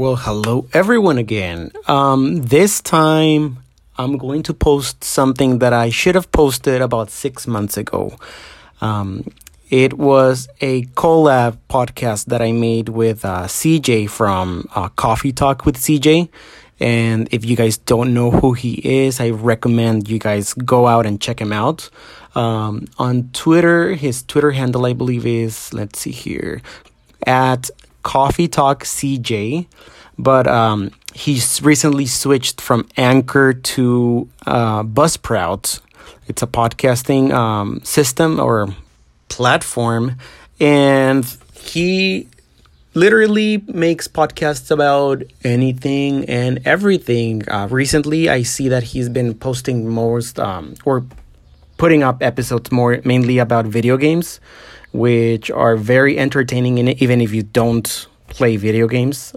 Well, hello everyone again. This time I'm going to post something that I should have posted about 6 months ago. It was a collab podcast that I made with CJ from Coffee Talk with CJ. And if you guys don't know who he is, I recommend you guys go out and check him out. On Twitter, his Twitter handle, I believe, is, let's see here, at Coffee Talk CJ. But he's recently switched from Anchor to Buzzsprout. It's a podcasting system or platform. And he literally makes podcasts about anything and everything. Recently, I see that he's been posting most or putting up episodes more mainly about video games, which are very entertaining, and even if you don't play video games.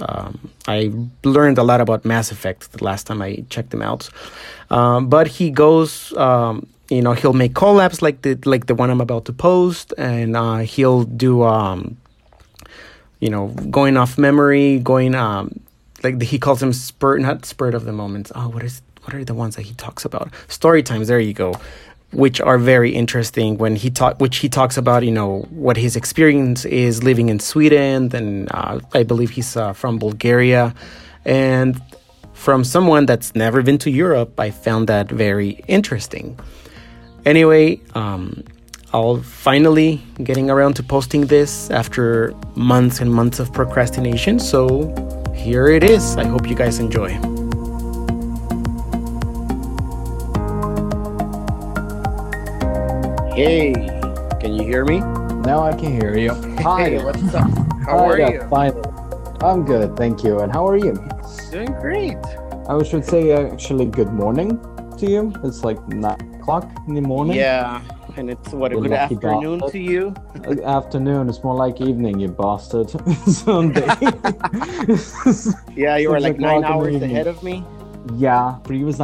I learned a lot about Mass Effect the last time I checked him out. But he goes, he'll make collabs like the one I'm about to post, and he'll do going off memory, he calls them spurt of the moments. Oh, what are the ones that he talks about? Story times, there you go, which are very interesting when he talks about, what his experience is living in Sweden, and I believe he's from Bulgaria. And from someone that's never been to Europe, I found that very interesting. Anyway, I'll finally getting around to posting this after months and months of procrastination. So here it is. I hope you guys enjoy. Hey, can you hear me? Now I can hear you. Hi, what's up? How are you? Finally. I'm good, thank you. And how are you? Doing great. I should say actually good morning to you. It's like 9 o'clock in the morning. Yeah. And it's a good afternoon to you? Afternoon, it's more like evening, you bastard. Sunday. Yeah, you were like 9 hours ahead of me. Yeah, previous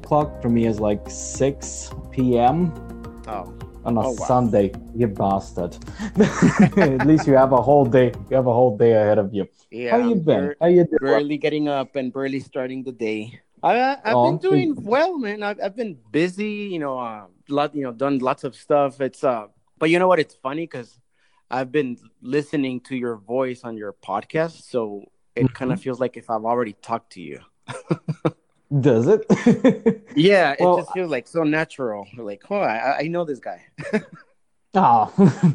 clock for me is like 6 p.m. Oh. On a Sunday, you bastard. At least you have a whole day. You have a whole day ahead of you. Yeah, how you been? How you doing? Barely getting up and barely starting the day. I've been doing well, man. I've been busy, done lots of stuff. It's but you know what? It's funny because I've been listening to your voice on your podcast, so it kind of feels like if I've already talked to you. Does it? Yeah, it just feels like so natural. Like, I know this guy. Ah,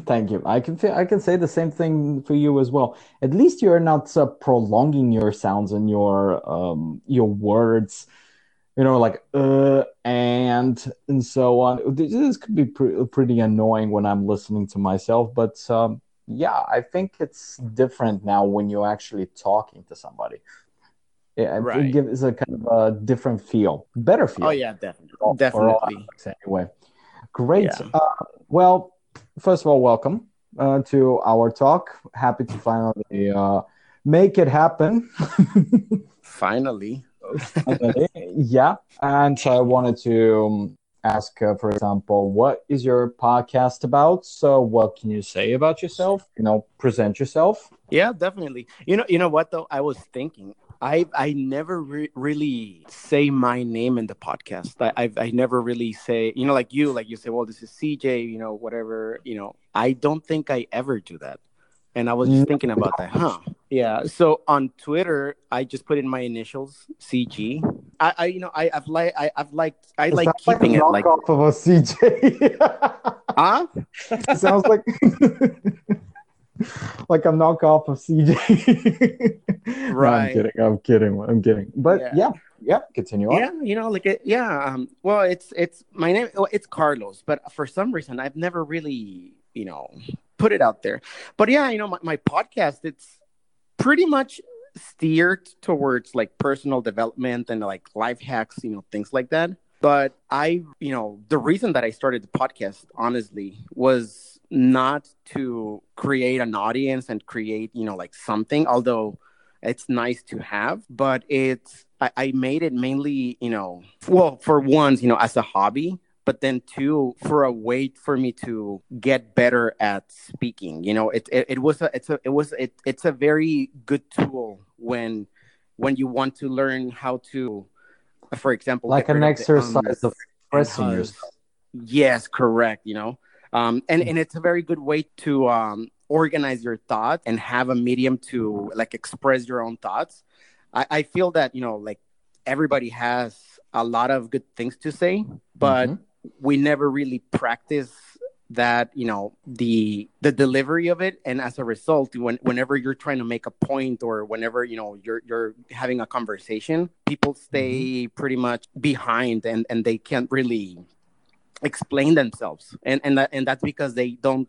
thank you. I can say the same thing for you as well. At least you're not prolonging your sounds and your words. And so on. This could be pretty annoying when I'm listening to myself, but I think it's different now when you're actually talking to somebody. Yeah, right. It gives a kind of a different feel, better feel. Oh yeah, definitely. Anyway, great. Yeah. Well, first of all, welcome to our talk. Happy to finally make it happen. Finally. Yeah, and I wanted to ask, for example, what is your podcast about? So, what can you say about yourself? Present yourself. Yeah, definitely. You know what though? I was thinking, I never really say my name in the podcast. I never really say, you say, well, this is CJ, whatever, I don't think I ever do that. And I was just thinking about that, huh? Yeah. So on Twitter, I just put in my initials, CG. I like keeping it like off of a CJ. Huh? It sounds like like a knockoff of CJ. Right. No, I'm kidding. But yeah. Continue on. Yeah. Well, it's my name. It's Carlos, but for some reason, I've never really put it out there. But yeah, my podcast, it's pretty much steered towards like personal development and like life hacks, things like that. But I, the reason that I started the podcast, honestly, was not to create an audience and create, something, although it's nice to have, but I made it mainly, for ones, as a hobby. But then, two, for a way for me to get better at speaking. It's a very good tool when when you want to learn how to, for example, like an exercise of expressing yourself. Yes, correct. You know, and it's a very good way to organize your thoughts and have a medium to like express your own thoughts. I feel that, you know, like everybody has a lot of good things to say, but we never really practice that, you know, the delivery of it. And as a result, whenever you're trying to make a point or whenever, you know, you're having a conversation, people stay pretty much behind and they can't really explain themselves. And that's because they don't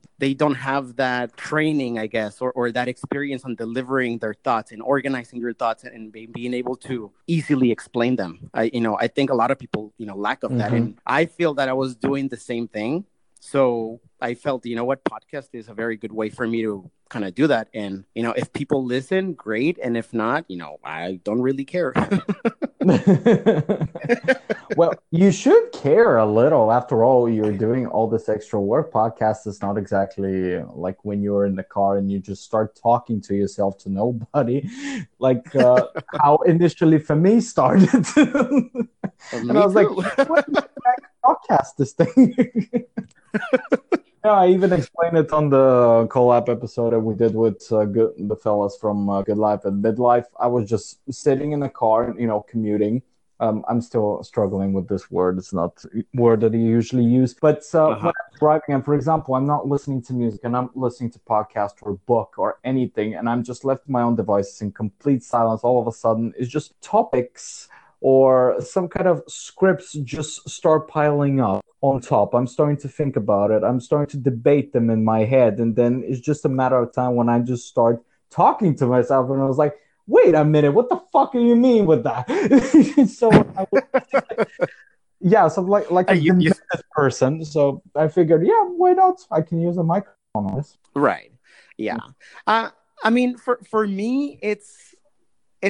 have that training, I guess, or that experience on delivering their thoughts and organizing your thoughts and being able to easily explain them. I think a lot of people, you know, lack of that. And I feel that I was doing the same thing. So I felt, you know what, podcast is a very good way for me to kind of do that. And, you know, if people listen, great. And if not, you know, I don't really care. Well, you should care a little. After all, you're doing all this extra work. Podcast is not exactly like when you're in the car and you just start talking to yourself to nobody, like how initially for me started. And I was like, what the heck podcast this thing? Yeah, I even explained it on the collab episode that we did with the fellas from Good Life and Midlife. I was just sitting in a car, you know, commuting. I'm still struggling with this word. It's not a word that I usually use. But when I'm driving, and for example, I'm not listening to music and I'm listening to podcast or book or anything, and I'm just left to my own devices in complete silence. All of a sudden, it's just topics or some kind of scripts just start piling up on top. I'm starting to think about it. I'm starting to debate them in my head. And then it's just a matter of time when I just start talking to myself. And I was like, wait a minute, what the fuck do you mean with that? So I was, yeah, so like a person. So I figured, yeah, why not? I can use a microphone on this. Right, yeah. I mean, for me, it's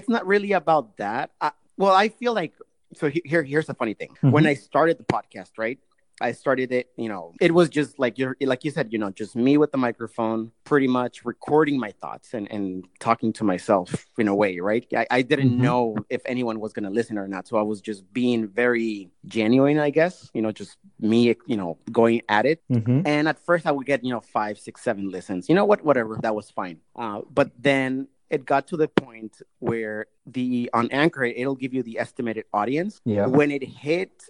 not really about that. Well, I feel like, so here's the funny thing. When I started the podcast, right, I started it, you know, it was just like you said, you know, just me with the microphone, pretty much recording my thoughts and talking to myself in a way, right? I didn't know if anyone was going to listen or not. So I was just being very genuine, I guess, you know, just me, you know, going at it. And at first I would get, you know, 5, 6, 7 listens, you know what, whatever, that was fine. But then it got to the point where on Anchor, it'll give you the estimated audience. Yeah. When it hit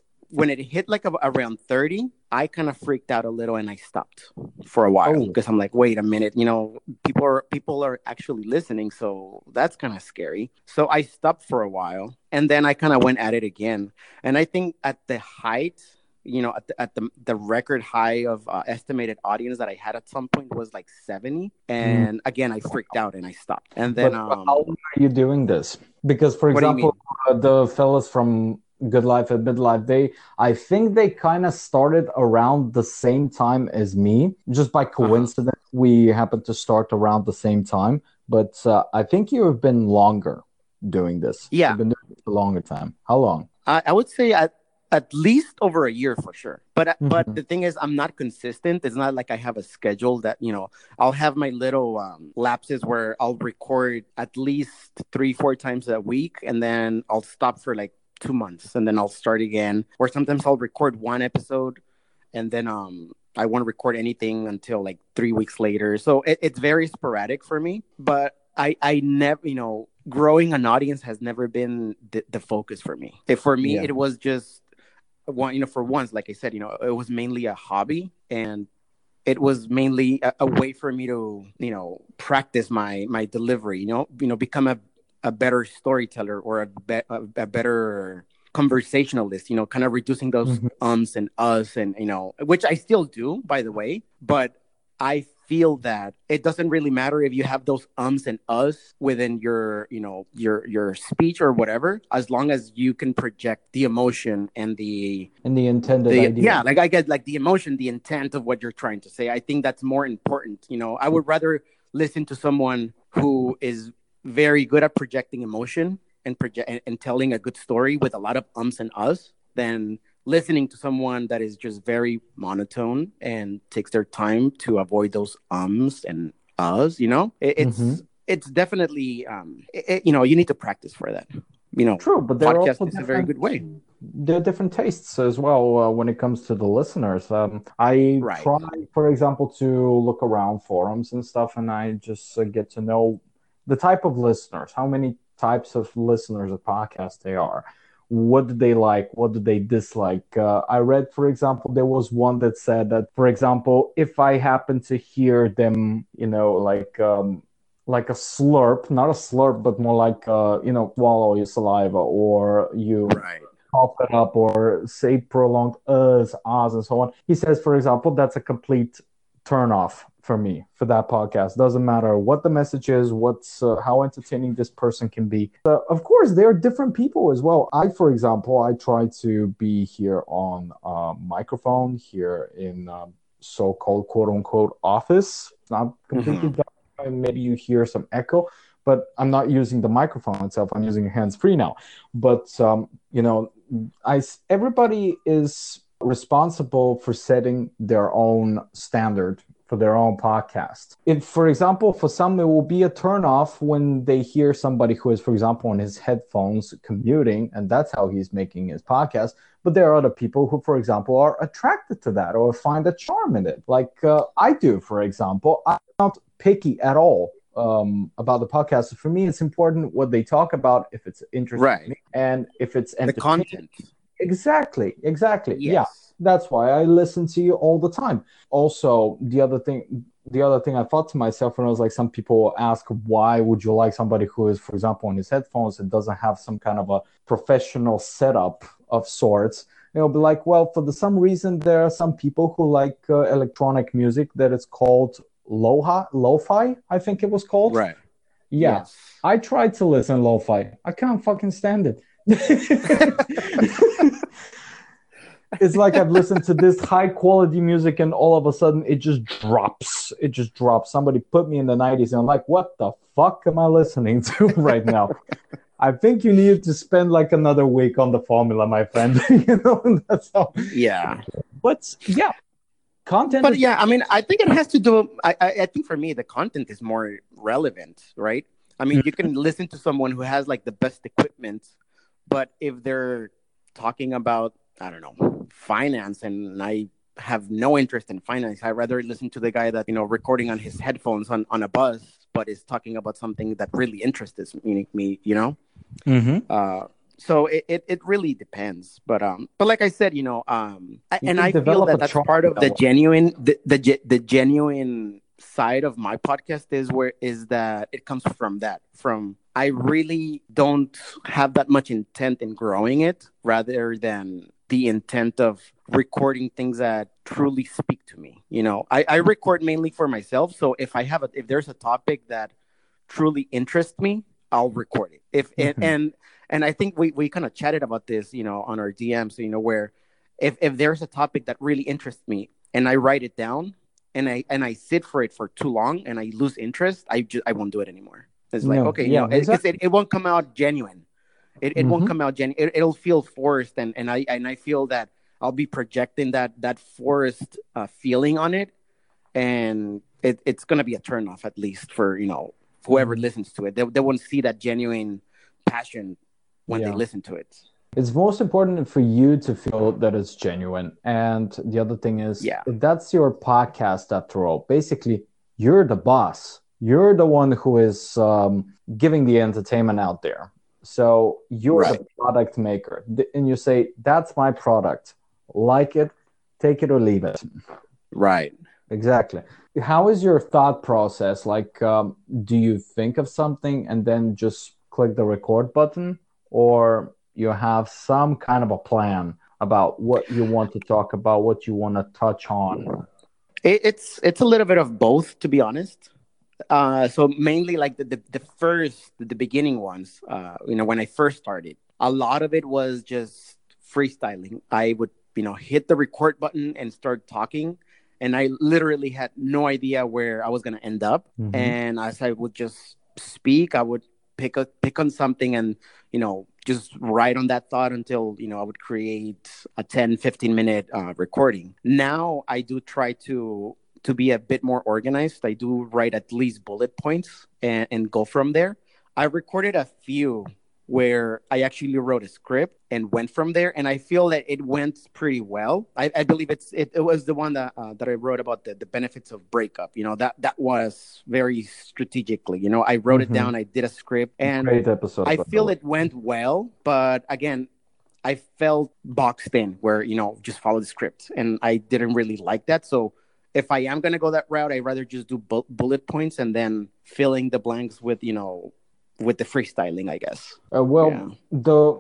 like around 30, I kind of freaked out a little and I stopped for a while because I'm like, wait a minute, you know, people are actually listening. So that's kind of scary. So I stopped for a while and then I kind of went at it again. And I think at the height, you know, at the record high of estimated audience that I had at some point was like 70. And again, I freaked out and I stopped. And then how are you doing this? Because, for example, the fellas from Good Life and Midlife, I think they kind of started around the same time as me. Just by coincidence, we happened to start around the same time. But I think you have been longer doing this. Yeah. You've been doing it a longer time. How long? I would say at least over a year for sure. But but the thing is, I'm not consistent. It's not like I have a schedule that, you know, I'll have my little lapses where I'll record at least 3-4 times a week. And then I'll stop for like 2 months and then I'll start again. Or sometimes I'll record one episode and then I won't record anything until like 3 weeks later. So it's very sporadic for me. But I never, you know, growing an audience has never been the focus for me. For me, it was just, you know, for once, like I said, you know, it was mainly a hobby and it was mainly a way for me to, you know, practice my delivery, you know, become a better storyteller or a better conversationalist, you know, kind of reducing those ums and us and, you know, which I still do, by the way, but I feel that it doesn't really matter if you have those ums and us within your, you know, your speech or whatever, as long as you can project the emotion and the intended idea. Yeah, like I get like the emotion, the intent of what you're trying to say. I think that's more important. You know, I would rather listen to someone who is very good at projecting emotion and telling a good story with a lot of ums and us than listening to someone that is just very monotone and takes their time to avoid those ums and uhs, you know, it's it's definitely, you need to practice for that. You know, true, but there podcast is a very good way. There are different tastes as well when it comes to the listeners. I try, for example, to look around forums and stuff, and I just get to know the type of listeners, how many types of listeners of podcasts they are. What do they like? What do they dislike? I read, for example, there was one that said that, for example, if I happen to hear them, like a slurp, not a slurp, but more like, swallow your saliva or you cough it up or say prolonged uhs, ahs, and so on. He says, for example, that's a complete turnoff for me for that podcast. Doesn't matter what the message is, what's how entertaining this person can be. Of course, there are different people as well. For example, I try to be here on microphone here in so-called quote-unquote office. Not completely done. Maybe you hear some echo, but I'm not using the microphone itself. I'm using hands-free now. But everybody is responsible for setting their own standard for their own podcast. If, for example, for some, it will be a turnoff when they hear somebody who is, for example, on his headphones commuting, and that's how he's making his podcast. But there are other people who, for example, are attracted to that or find a charm in it. Like I do, for example. I'm not picky at all about the podcast. So for me, it's important what they talk about, if it's interesting and if it's entertaining. The content. Exactly. Yes. Yeah. That's why I listen to you all the time. Also, the other thing I thought to myself when I was like, some people ask, why would you like somebody who is, for example, on his headphones and doesn't have some kind of a professional setup of sorts? It'll be like, well, for some reason, there are some people who like electronic music that is called lo-fi, I think it was called. Right. Yeah. Yes. I tried to listen lo-fi. I can't fucking stand it. It's like I've listened to this high quality music and all of a sudden it just drops. Somebody put me in the 90s and I'm like, what the fuck am I listening to right now? I think you need to spend like another week on the formula, my friend. That's all. Yeah. But yeah. Content. But yeah, I mean, I think it has to do, I think for me, the content is more relevant, right? I mean, you can listen to someone who has like the best equipment, but if they're talking about, I don't know, finance, and I have no interest in finance. I'd rather listen to the guy that, recording on his headphones on a bus, but is talking about something that really interests me, Mm-hmm. So it really depends. But like I said, I feel that that's part of the genuine side of my podcast is that it comes from that, I really don't have that much intent in growing it, rather than the intent of recording things that truly speak to me. I record mainly for myself. So if there's a topic that truly interests me, I'll record it. And I think we kind of chatted about this, on our DMs, where if there's a topic that really interests me and I write it down and I sit for it for too long and I lose interest, I won't do it anymore. It's like, exactly. It won't come out genuine. It won't come out genuine. It'll feel forced, and I feel that I'll be projecting that forced feeling on it, and it's gonna be a turnoff, at least for whoever listens to it. They won't see that genuine passion when they listen to it. It's most important for you to feel that it's genuine, and the other thing is, that's your podcast after all. Basically, you're the boss. You're the one who is giving the entertainment out there. So you're the product maker. And you say, that's my product. Like it, take it or leave it. Right. Exactly. How is your thought process? Like, do you think of something and then just click the record button? Or you have some kind of a plan about what you want to talk about, what you want to touch on? It's a little bit of both, to be honest. So mainly like the beginning ones, when I first started, a lot of it was just freestyling. I would, hit the record button and start talking. And I literally had no idea where I was going to end up. Mm-hmm. And as I would just speak, I would pick on something and, just write on that thought until, I would create a 10-15 minute recording. Now I do try to to be a bit more organized, I do write at least bullet points and go from there. I recorded a few where I actually wrote a script and went from there, and I feel that it went pretty well. I believe it was the one that I wrote about the benefits of breakup. You know, that was very strategically. You know, I wrote it down, I did a script, and great episode, I feel it went well. But again, I felt boxed in where, you know, just follow the script, and I didn't really like that. So if I am going to go that route, I'd rather just do bullet points and then filling the blanks with, you know, with the freestyling, I guess. The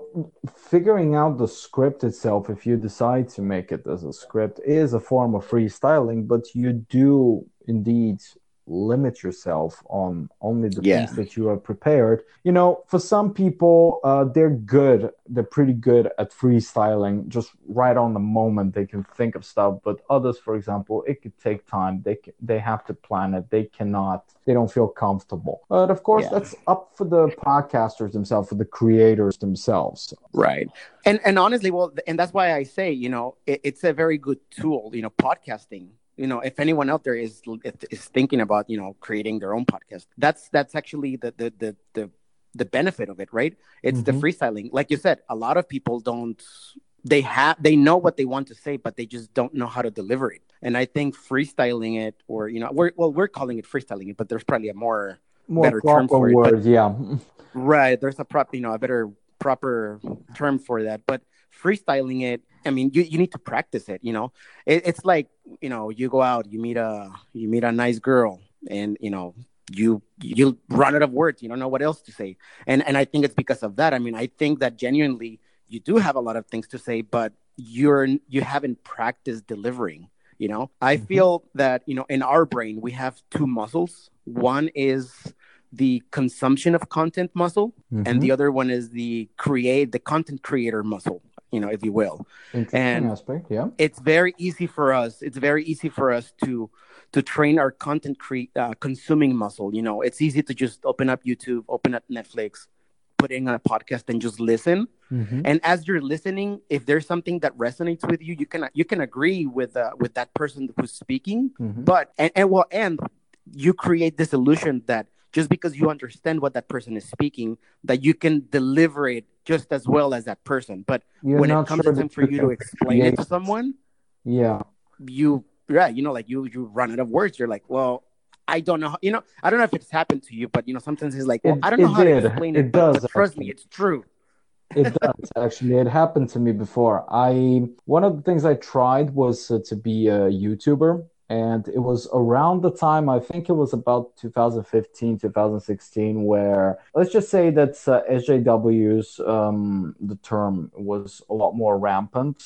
figuring out the script itself, if you decide to make it as a script, is a form of freestyling, but you do indeed limit yourself on only the things that you are prepared. You know, for some people, they're pretty good at freestyling, just right on the moment they can think of stuff. But others, for example, it could take time. They have to plan it. They don't feel comfortable. But of course, that's up for the podcasters themselves, for the creators themselves. Right. And honestly, and that's why I say, you know, it's a very good tool, you know, podcasting. You know, if anyone out there is thinking about, you know, creating their own podcast, that's actually the benefit of it, right? It's the freestyling. Like you said, a lot of people they know what they want to say, but they just don't know how to deliver it. And I think freestyling it, or, you know, we're calling it freestyling it, but there's probably a more better term for it. Word, but, yeah. Right. There's a better proper term for that. But freestyling it, I mean, you need to practice it, you know. It's like, you know, you go out, you meet a nice girl, and, you know, you run out of words. You don't know what else to say. And I think it's because of that. I mean, I think that genuinely you do have a lot of things to say, but you haven't practiced delivering, you know. I feel that, you know, in our brain, we have two muscles. One is the consumption of content muscle, and the other one is the content creator muscle, you know, if you will. And aspect, yeah. It's very easy for us. It's very easy for us to train our content consuming muscle. You know, it's easy to just open up YouTube, open up Netflix, put in a podcast, and just listen. And as you're listening, if there's something that resonates with you, you can agree with that person who's speaking. But you create this illusion that just because you understand what that person is speaking, that you can deliver it just as well as that person. But when it comes time for you to explain it to someone, you run out of words. You're like, well, I don't know. You know, I don't know if it's happened to you, but, you know, sometimes it's like, well, I don't know how to explain it, but trust me, it's true. It does, actually. It happened to me before. One of the things I tried was to be a YouTuber. And it was around the time, I think it was about 2015, 2016, where let's just say that SJWs, the term was a lot more rampant.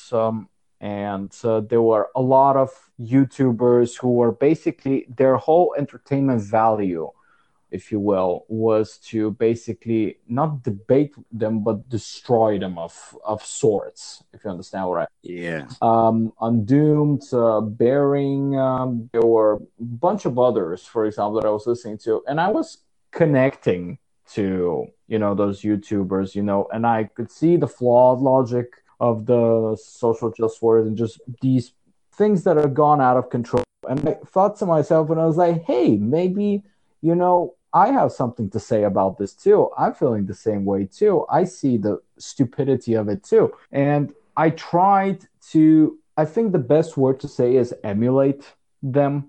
And there were a lot of YouTubers who were basically, their whole entertainment value, if you will, was to basically not debate them, but destroy them of sorts, if you understand what I mean. Yeah. Undoomed, Bearing, there were a bunch of others, for example, that I was listening to, and I was connecting to, you know, those YouTubers, you know, and I could see the flawed logic of the social just words and just these things that have gone out of control. And I thought to myself, and I was like, hey, maybe, you know, I have something to say about this too. I'm feeling the same way too. I see the stupidity of it too. And I tried to, I think the best word to say is emulate them,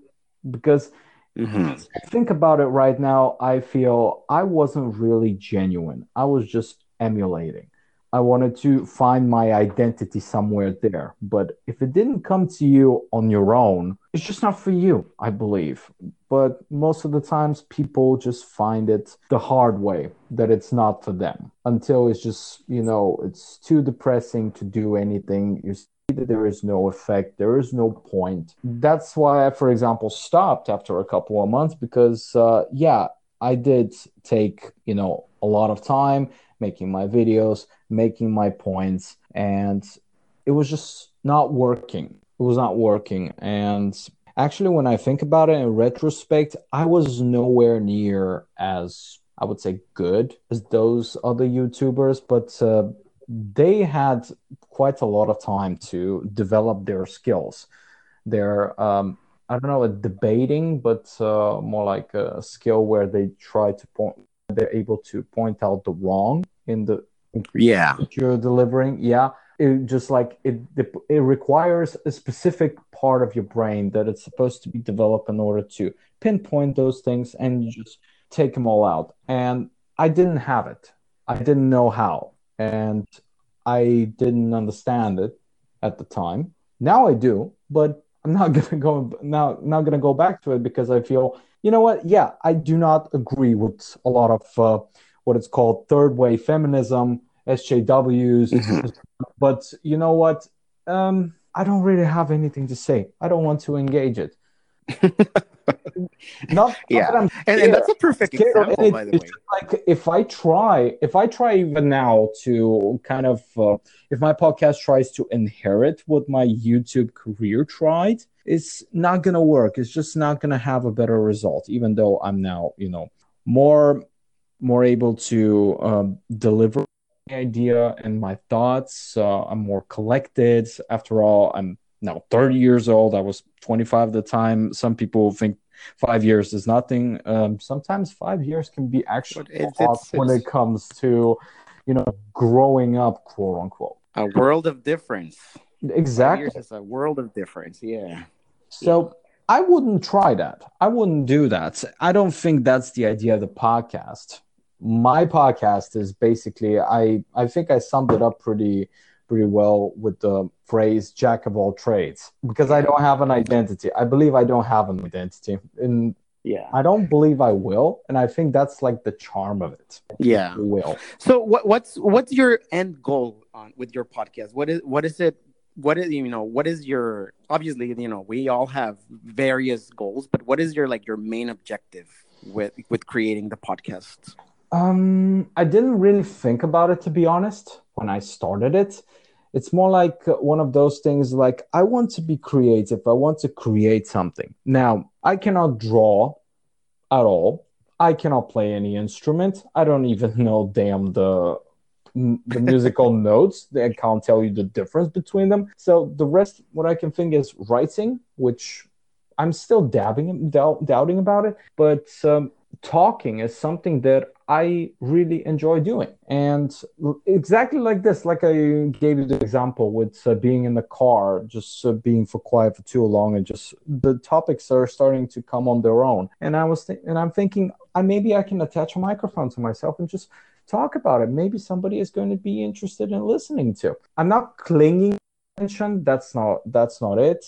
because I think about it right now, I feel I wasn't really genuine. I was just emulating. I wanted to find my identity somewhere there. But if it didn't come to you on your own, it's just not for you, I believe. But most of the times people just find it the hard way that it's not for them, until it's just, you know, it's too depressing to do anything. You see that there is no effect. There is no point. That's why I, for example, stopped after a couple of months, because, I did take, you know, a lot of time making my videos, making my points, and it was just not working. It was not working. And actually, when I think about it in retrospect, I was nowhere near as, I would say, good as those other YouTubers, but they had quite a lot of time to develop their skills, their I don't know, debating, but more like a skill where they try to they're able to point out the wrong in the that you're delivering. Yeah. It just like it requires a specific part of your brain that it's supposed to be developed in order to pinpoint those things, and you just take them all out. And I didn't have it. I didn't know how, and I didn't understand it at the time. Now I do, but I'm not gonna go back to it because I feel, you know what? Yeah, I do not agree with a lot of what it's called third wave feminism, SJWs, but you know what? I don't really have anything to say. I don't want to engage it. Not that I'm scared. And that's a perfect example, by the way. Like if I try even now to kind of, if my podcast tries to inherit what my YouTube career tried, it's not gonna work. It's just not gonna have a better result. Even though I'm now, you know, more able to deliver idea and my thoughts. I'm more collected. After all, I'm now 30 years old. I was 25 at the time. Some people think 5 years is nothing. Sometimes 5 years can be actually it comes to, you know, growing up, quote unquote. A world of difference. Exactly. 5 years is a world of difference. Yeah. So I wouldn't try that. I wouldn't do that. I don't think that's the idea of the podcast. My podcast is basically, I think I summed it up pretty well with the phrase jack of all trades, because I don't have an identity. I believe I don't have an identity, and I don't believe I will. And I think that's like the charm of it. Yeah. Will. So what's your end goal with your podcast? What is your, obviously, you know, we all have various goals, but what is your, like, your main objective with creating the podcast? I didn't really think about it, to be honest, when I started it. It's more like one of those things like, I want to be creative. I want to create something. Now, I cannot draw at all. I cannot play any instrument. I don't even know the musical notes. I can't tell you the difference between them. So the rest, what I can think is writing, which I'm still doubting about it, but talking is something that I really enjoy doing. And exactly like this, like I gave you the example with being in the car, just being for quiet for too long, and just the topics are starting to come on their own. And I'm thinking, maybe I can attach a microphone to myself and just talk about it. Maybe somebody is going to be interested in listening to. I'm not clinging. That's not it.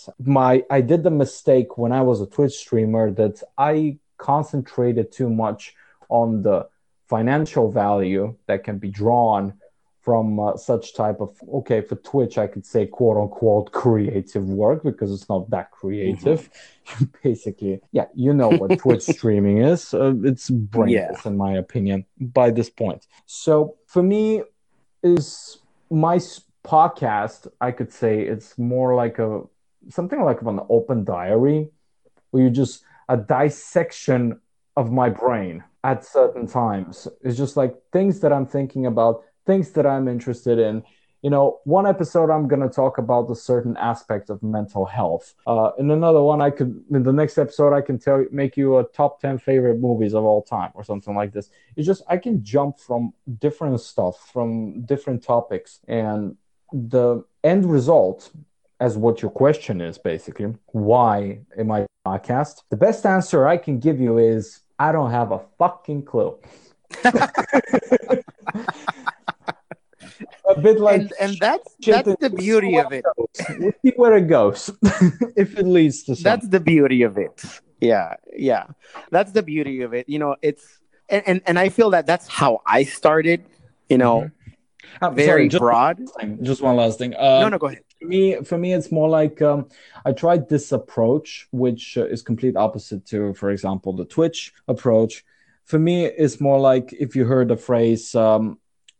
I did the mistake when I was a Twitch streamer that I concentrated too much on the financial value that can be drawn from such type of, okay, for Twitch, I could say quote unquote creative work, because it's not that creative. Basically, you know what Twitch streaming is. It's brainless, in my opinion, by this point. So for me, is my podcast, I could say it's more like something like an open diary, where you just a dissection of my brain at certain times. It's just like things that I'm thinking about, things that I'm interested in. You know, one episode I'm going to talk about a certain aspect of mental health. In another one, in the next episode, I can make you a top 10 favorite movies of all time or something like this. It's just, I can jump from different stuff, from different topics, and the end result, as what your question is, basically, why am I podcast? The best answer I can give you is, I don't have a fucking clue. A bit like, and that's the beauty of it. We'll see where it goes, if it leads to something. That's the beauty of it. Yeah, that's the beauty of it. You know, it's and I feel that's how I started. You know. Mm-hmm. Broad. Just one last thing. No, go ahead. For me, it's more like I tried this approach, which is complete opposite to, for example, the Twitch approach. For me, it's more like, if you heard the phrase,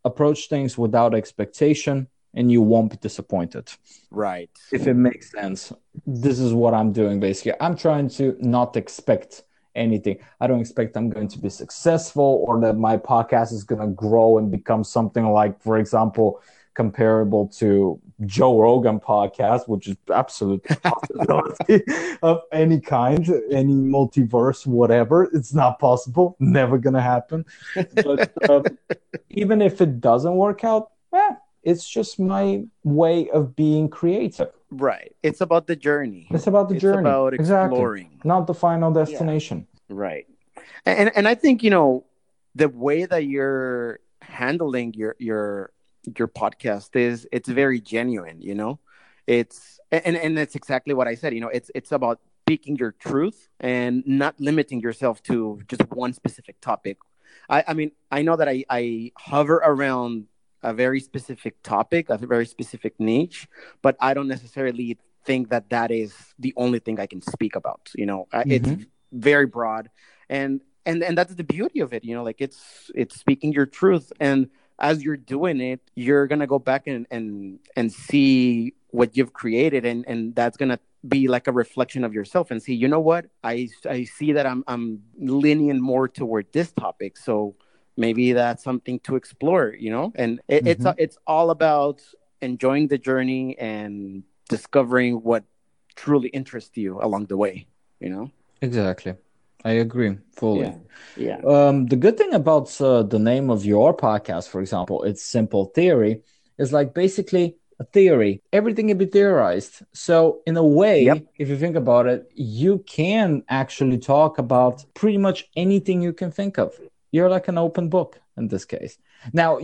approach things without expectation and you won't be disappointed. Right. If it makes sense. This is what I'm doing, basically. I'm trying to not expect anything. I don't expect I'm going to be successful, or that my podcast is going to grow and become something like, for example, comparable to Joe Rogan podcast, which is absolute possibility of any kind, any multiverse, whatever. It's not possible. Never going to happen. But even if it doesn't work out, it's just my way of being creative. Right. It's about the journey. It's about exploring. Exactly. Not the final destination. Yeah. Right. And I think, you know, the way that you're handling your podcast is, it's very genuine, you know. It's and that's exactly what I said, you know. It's about speaking your truth and not limiting yourself to just one specific topic. I mean, I know that I hover around a very specific topic, a very specific niche, but I don't necessarily think that is the only thing I can speak about, you know. Mm-hmm. It's very broad, and that's the beauty of it, you know. Like it's speaking your truth, and as you're doing it, you're going to go back and see what you've created. And that's going to be like a reflection of yourself and see, you know what? I see that I'm leaning more toward this topic. So maybe that's something to explore, you know? And it's all about enjoying the journey and discovering what truly interests you along the way, you know? Exactly. I agree fully. Yeah. The good thing about the name of your podcast, for example, it's Simple Theory, is like basically a theory. Everything can be theorized. So in a way, if you think about it, you can actually talk about pretty much anything you can think of. You're like an open book in this case. Now,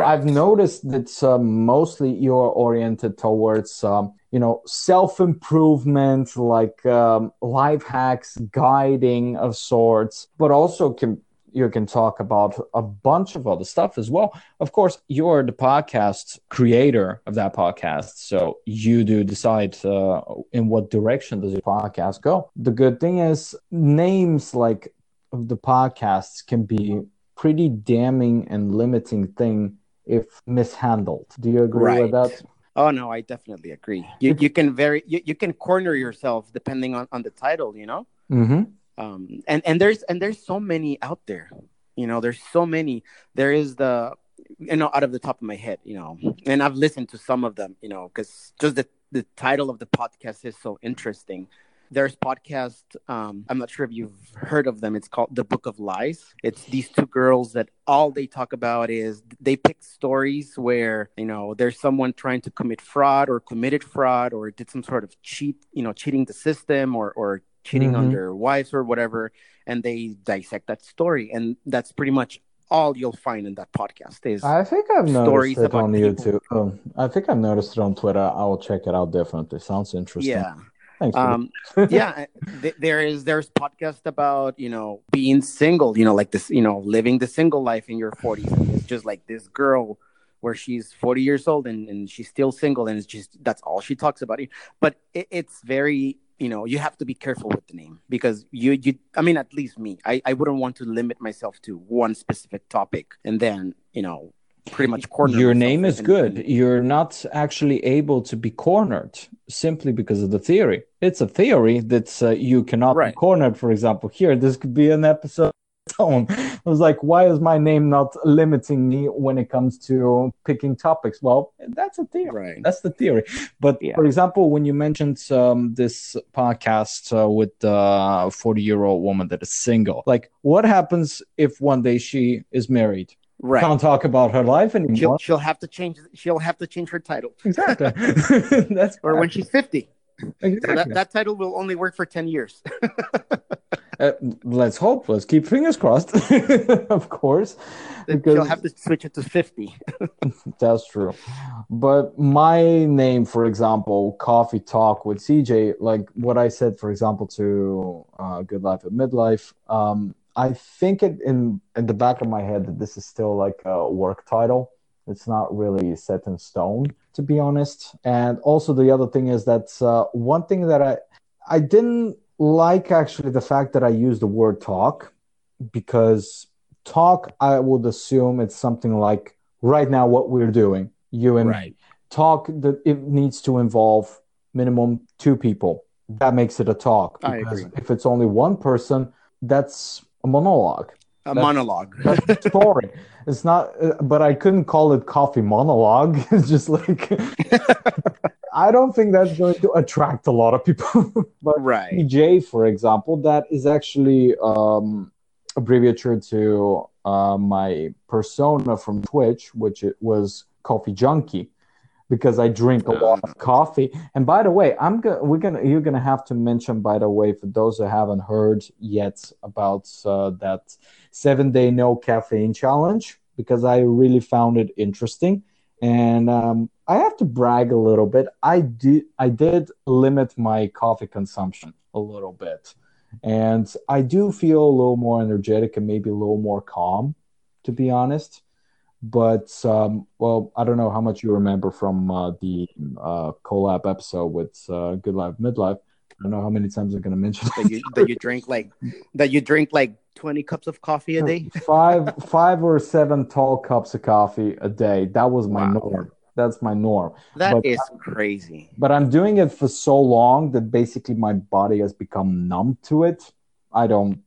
I've noticed that mostly you're oriented towards, you know, self-improvement, like life hacks, guiding of sorts, but also you can talk about a bunch of other stuff as well. Of course, you're the podcast creator of that podcast, so you do decide in what direction does your podcast go. The good thing is names like of the podcasts can be pretty damning and limiting thing if mishandled. Do you agree with that? Oh no, I definitely agree. You can corner yourself depending on the title, you know. Mm-hmm. And there's so many out there, you know. There's so many. There is the, you know, out of the top of my head, you know, and I've listened to some of them, you know, because just the title of the podcast is so interesting. There's podcast, I'm not sure if you've heard of them. It's called The Book of Lies. It's these two girls that all they talk about is they pick stories where, you know, there's someone trying to commit fraud or committed fraud or did some sort of cheating the system or cheating on their wives or whatever. And they dissect that story. And that's pretty much all you'll find in that podcast is I think I've noticed it on YouTube. I think I've noticed it on Twitter. I will check it out definitely. Sounds interesting. Yeah. Yeah, there's podcasts about, you know, being single, you know, like this, you know, living the single life in your 40s. And it's just like this girl where she's 40 years old and she's still single, and it's just that's all she talks about. But it's very, you know, you have to be careful with the name because you I mean, at least me, I wouldn't want to limit myself to one specific topic and then, you know, pretty much cornered. Your name is good. You're not actually able to be cornered simply because of the theory. It's a theory that you cannot be cornered. For example, here, this could be an episode on. I was like, why is my name not limiting me when it comes to picking topics? Well, that's a theory. Right. That's the theory. But for example, when you mentioned this podcast with the 40-year-old woman that is single, like what happens if one day she is married? Right. Can't talk about her life anymore. She'll have to change. She'll have to change her title. Exactly. That's or when she's 50. Exactly. So that title will only work for 10 years. Let's hope. Let's keep fingers crossed. Of course, because she'll have to switch it to 50. That's true. But my name, for example, Coffee Talk with CJ, like what I said, for example, to Good Life and Midlife. I think it in the back of my head that this is still like a work title. It's not really set in stone, to be honest. And also the other thing is that one thing that I didn't like actually the fact that I used the word talk, because talk, I would assume it's something like right now what we're doing. You and me. Talk, that it needs to involve minimum two people. That makes it a talk. Because if it's only one person, that's a monologue. a monologue. That's boring. It's not, but I couldn't call it coffee monologue. It's just like, I don't think that's going to attract a lot of people. But right. CJ, for example, that is actually abbreviature to my persona from Twitch, which it was Coffee Junkie, because I drink a lot of coffee. And by the way, you're gonna have to mention, by the way, for those who haven't heard yet about that 7-day no caffeine challenge, because I really found it interesting. And I have to brag a little bit. I did limit my coffee consumption a little bit, and I do feel a little more energetic and maybe a little more calm, to be honest. But, well, I don't know how much you remember from the collab episode with Good Life and Midlife. I don't know how many times I'm going to mention that you drink like 20 cups of coffee a day. five or seven tall cups of coffee a day. That was my norm. That's my norm. That is crazy. But I'm doing it for so long that basically my body has become numb to it. I don't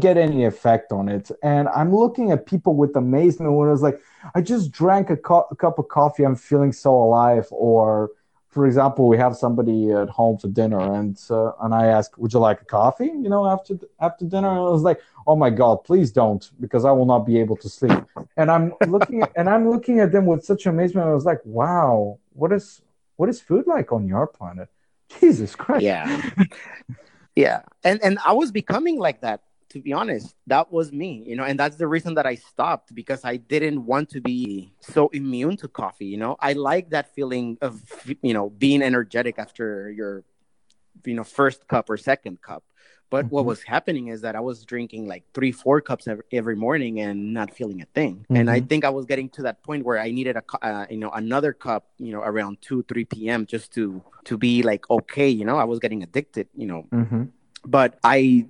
get any effect on it. And I'm looking at people with amazement when I was like, I just drank a cup of coffee. I'm feeling so alive. Or, for example, we have somebody at home for dinner and I ask, would you like a coffee, you know, after dinner? And I was like, oh my God, please don't, because I will not be able to sleep. And I'm looking at them with such amazement. I was like, wow, what is food like on your planet? Jesus Christ. Yeah. Yeah, and I was becoming like that, to be honest. That was me, you know, and that's the reason that I stopped, because I didn't want to be so immune to coffee, you know. I like that feeling of, you know, being energetic after your, you know, first cup or second cup. But what was happening is that I was drinking like 3-4 cups every morning and not feeling a thing. Mm-hmm. And I think I was getting to that point where I needed another cup, you know, around 2-3 p.m. just to be like, okay, you know, I was getting addicted, you know. Mm-hmm. But I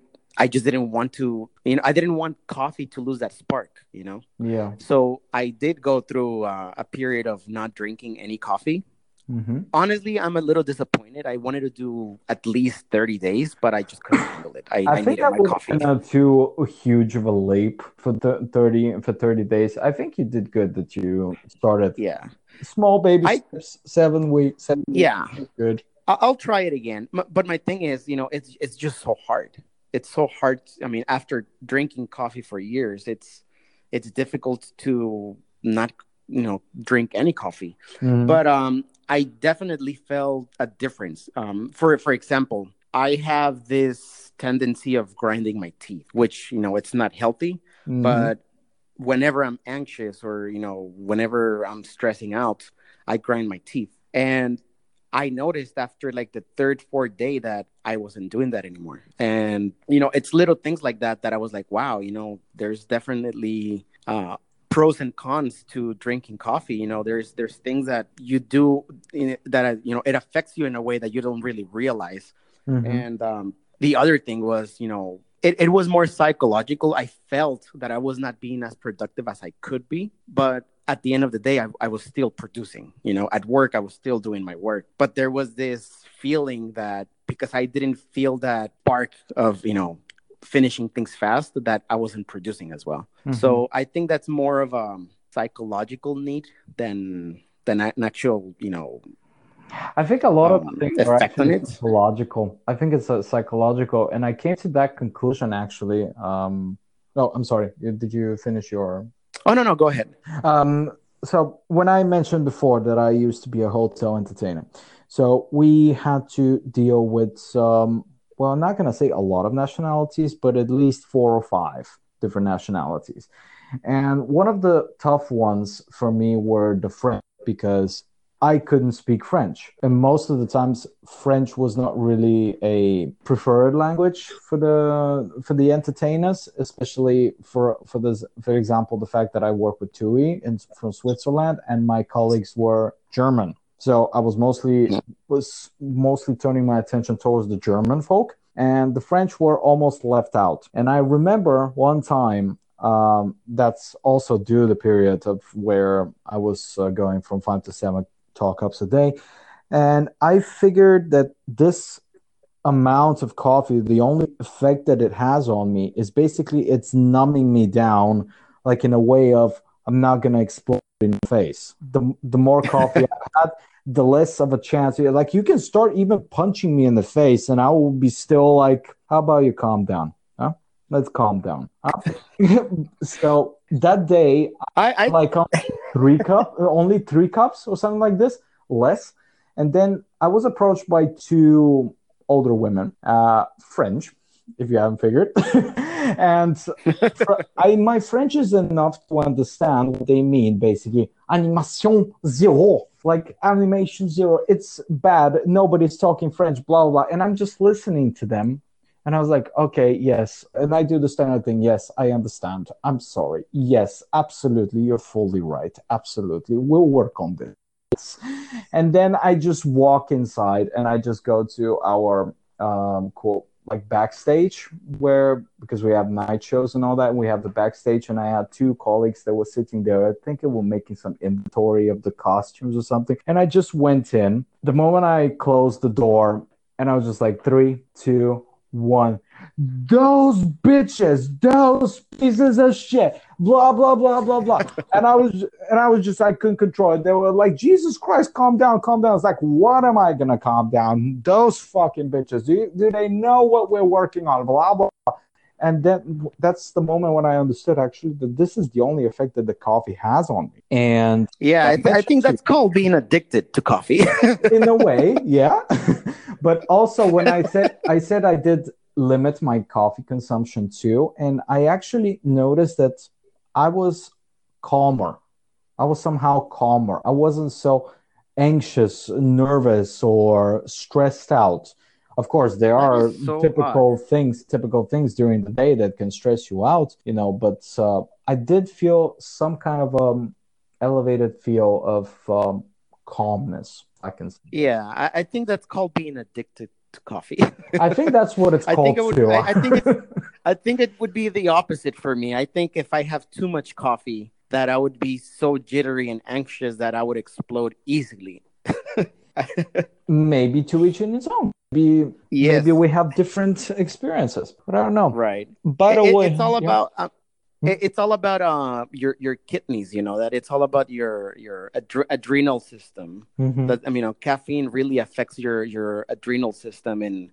just didn't want to, you know, I didn't want coffee to lose that spark, you know. Yeah. So I did go through a period of not drinking any coffee. Mm-hmm. Honestly, I'm a little disappointed. I wanted to do at least 30 days, but I just couldn't handle it. I think needed that my was coffee. Too huge of a leap for 30 days. I think you did good that you started. Yeah, small baby steps, 7 weeks. Yeah, good. I'll try it again. But my thing is, you know, it's just so hard. It's so hard. I mean, after drinking coffee for years, it's difficult to not, you know, drink any coffee. Mm-hmm. But I definitely felt a difference. For example, I have this tendency of grinding my teeth, which, you know, it's not healthy. Mm-hmm. But whenever I'm anxious or, you know, whenever I'm stressing out, I grind my teeth. And I noticed after like the 3rd, 4th day that I wasn't doing that anymore. And, you know, it's little things like that I was like, wow, you know, there's definitely pros and cons to drinking coffee. You know, there's things that you do that, you know, it affects you in a way that you don't really realize. Mm-hmm. And the other thing was, you know, it was more psychological. I felt that I was not being as productive as I could be, but at the end of the day, I was still producing, you know. At work, I was still doing my work, but there was this feeling that because I didn't feel that spark of, you know, finishing things fast, that I wasn't producing as well. Mm-hmm. So I think that's more of a psychological need than an actual, you know. I think a lot of things are actually psychological. I think it's psychological, and I came to that conclusion actually. No, I'm sorry. Did you finish your? Oh no, go ahead. So when I mentioned before that I used to be a hotel entertainer, so we had to deal with well, I'm not going to say a lot of nationalities, but at least 4 or 5 different nationalities. And one of the tough ones for me were the French, because I couldn't speak French. And most of the times, French was not really a preferred language for the entertainers, especially for this, for example, the fact that I work with TUI from Switzerland, and my colleagues were German. So I was mostly turning my attention towards the German folk, and the French were almost left out. And I remember one time, that's also due the period of where I was going from 5 to 7 talk ups a day. And I figured that this amount of coffee, the only effect that it has on me is basically it's numbing me down, like in a way of I'm not going to explode in your face. The more coffee I had, the less of a chance. Like you can start even punching me in the face and I will be still like, how about you calm down? Huh? Let's calm down. Huh? So that day, I like only three cups or something like this, less. And then I was approached by two older women, French, if you haven't figured. And my French is enough to understand what they mean, basically. Animation zero, like animation zero. It's bad. Nobody's talking French, blah, blah, blah. And I'm just listening to them. And I was like, okay, yes. And I do the standard thing. Yes, I understand. I'm sorry. Yes, absolutely. You're fully right. Absolutely. We'll work on this. And then I just walk inside and I just go to our backstage where, because we have night shows and all that, and we have the backstage, and I had two colleagues that were sitting there. I think they were making some inventory of the costumes or something. And I just went in. The moment I closed the door, and I was just like, 3, 2, 1. Those bitches, those pieces of shit, blah blah blah blah blah. And I was just, I couldn't control it. They were like, Jesus Christ, calm down, calm down. It's like, what am I gonna calm down? Those fucking bitches. Do they know what we're working on? Blah blah blah. And then that's the moment when I understood actually that this is the only effect that the coffee has on me. And yeah, I think that's called being addicted to coffee. In a way, yeah. But also when I said I did limit my coffee consumption too, and I actually noticed that I was calmer. I was somehow calmer. I wasn't so anxious, nervous, or stressed out. Of course, there are typical things during the day that can stress you out, you know, but I did feel some kind of elevated feel of calmness, I can say. Yeah, I think that's called being addicted to coffee. I think that's what it's called. I think it would be the opposite for me. I think if I have too much coffee, that I would be so jittery and anxious that I would explode easily. Maybe to each in its own. Maybe we have different experiences, but I don't know. Right. By the way, it's all about your kidneys. You know that it's all about your adrenal system. Mm-hmm. That, I mean, caffeine really affects your adrenal system, and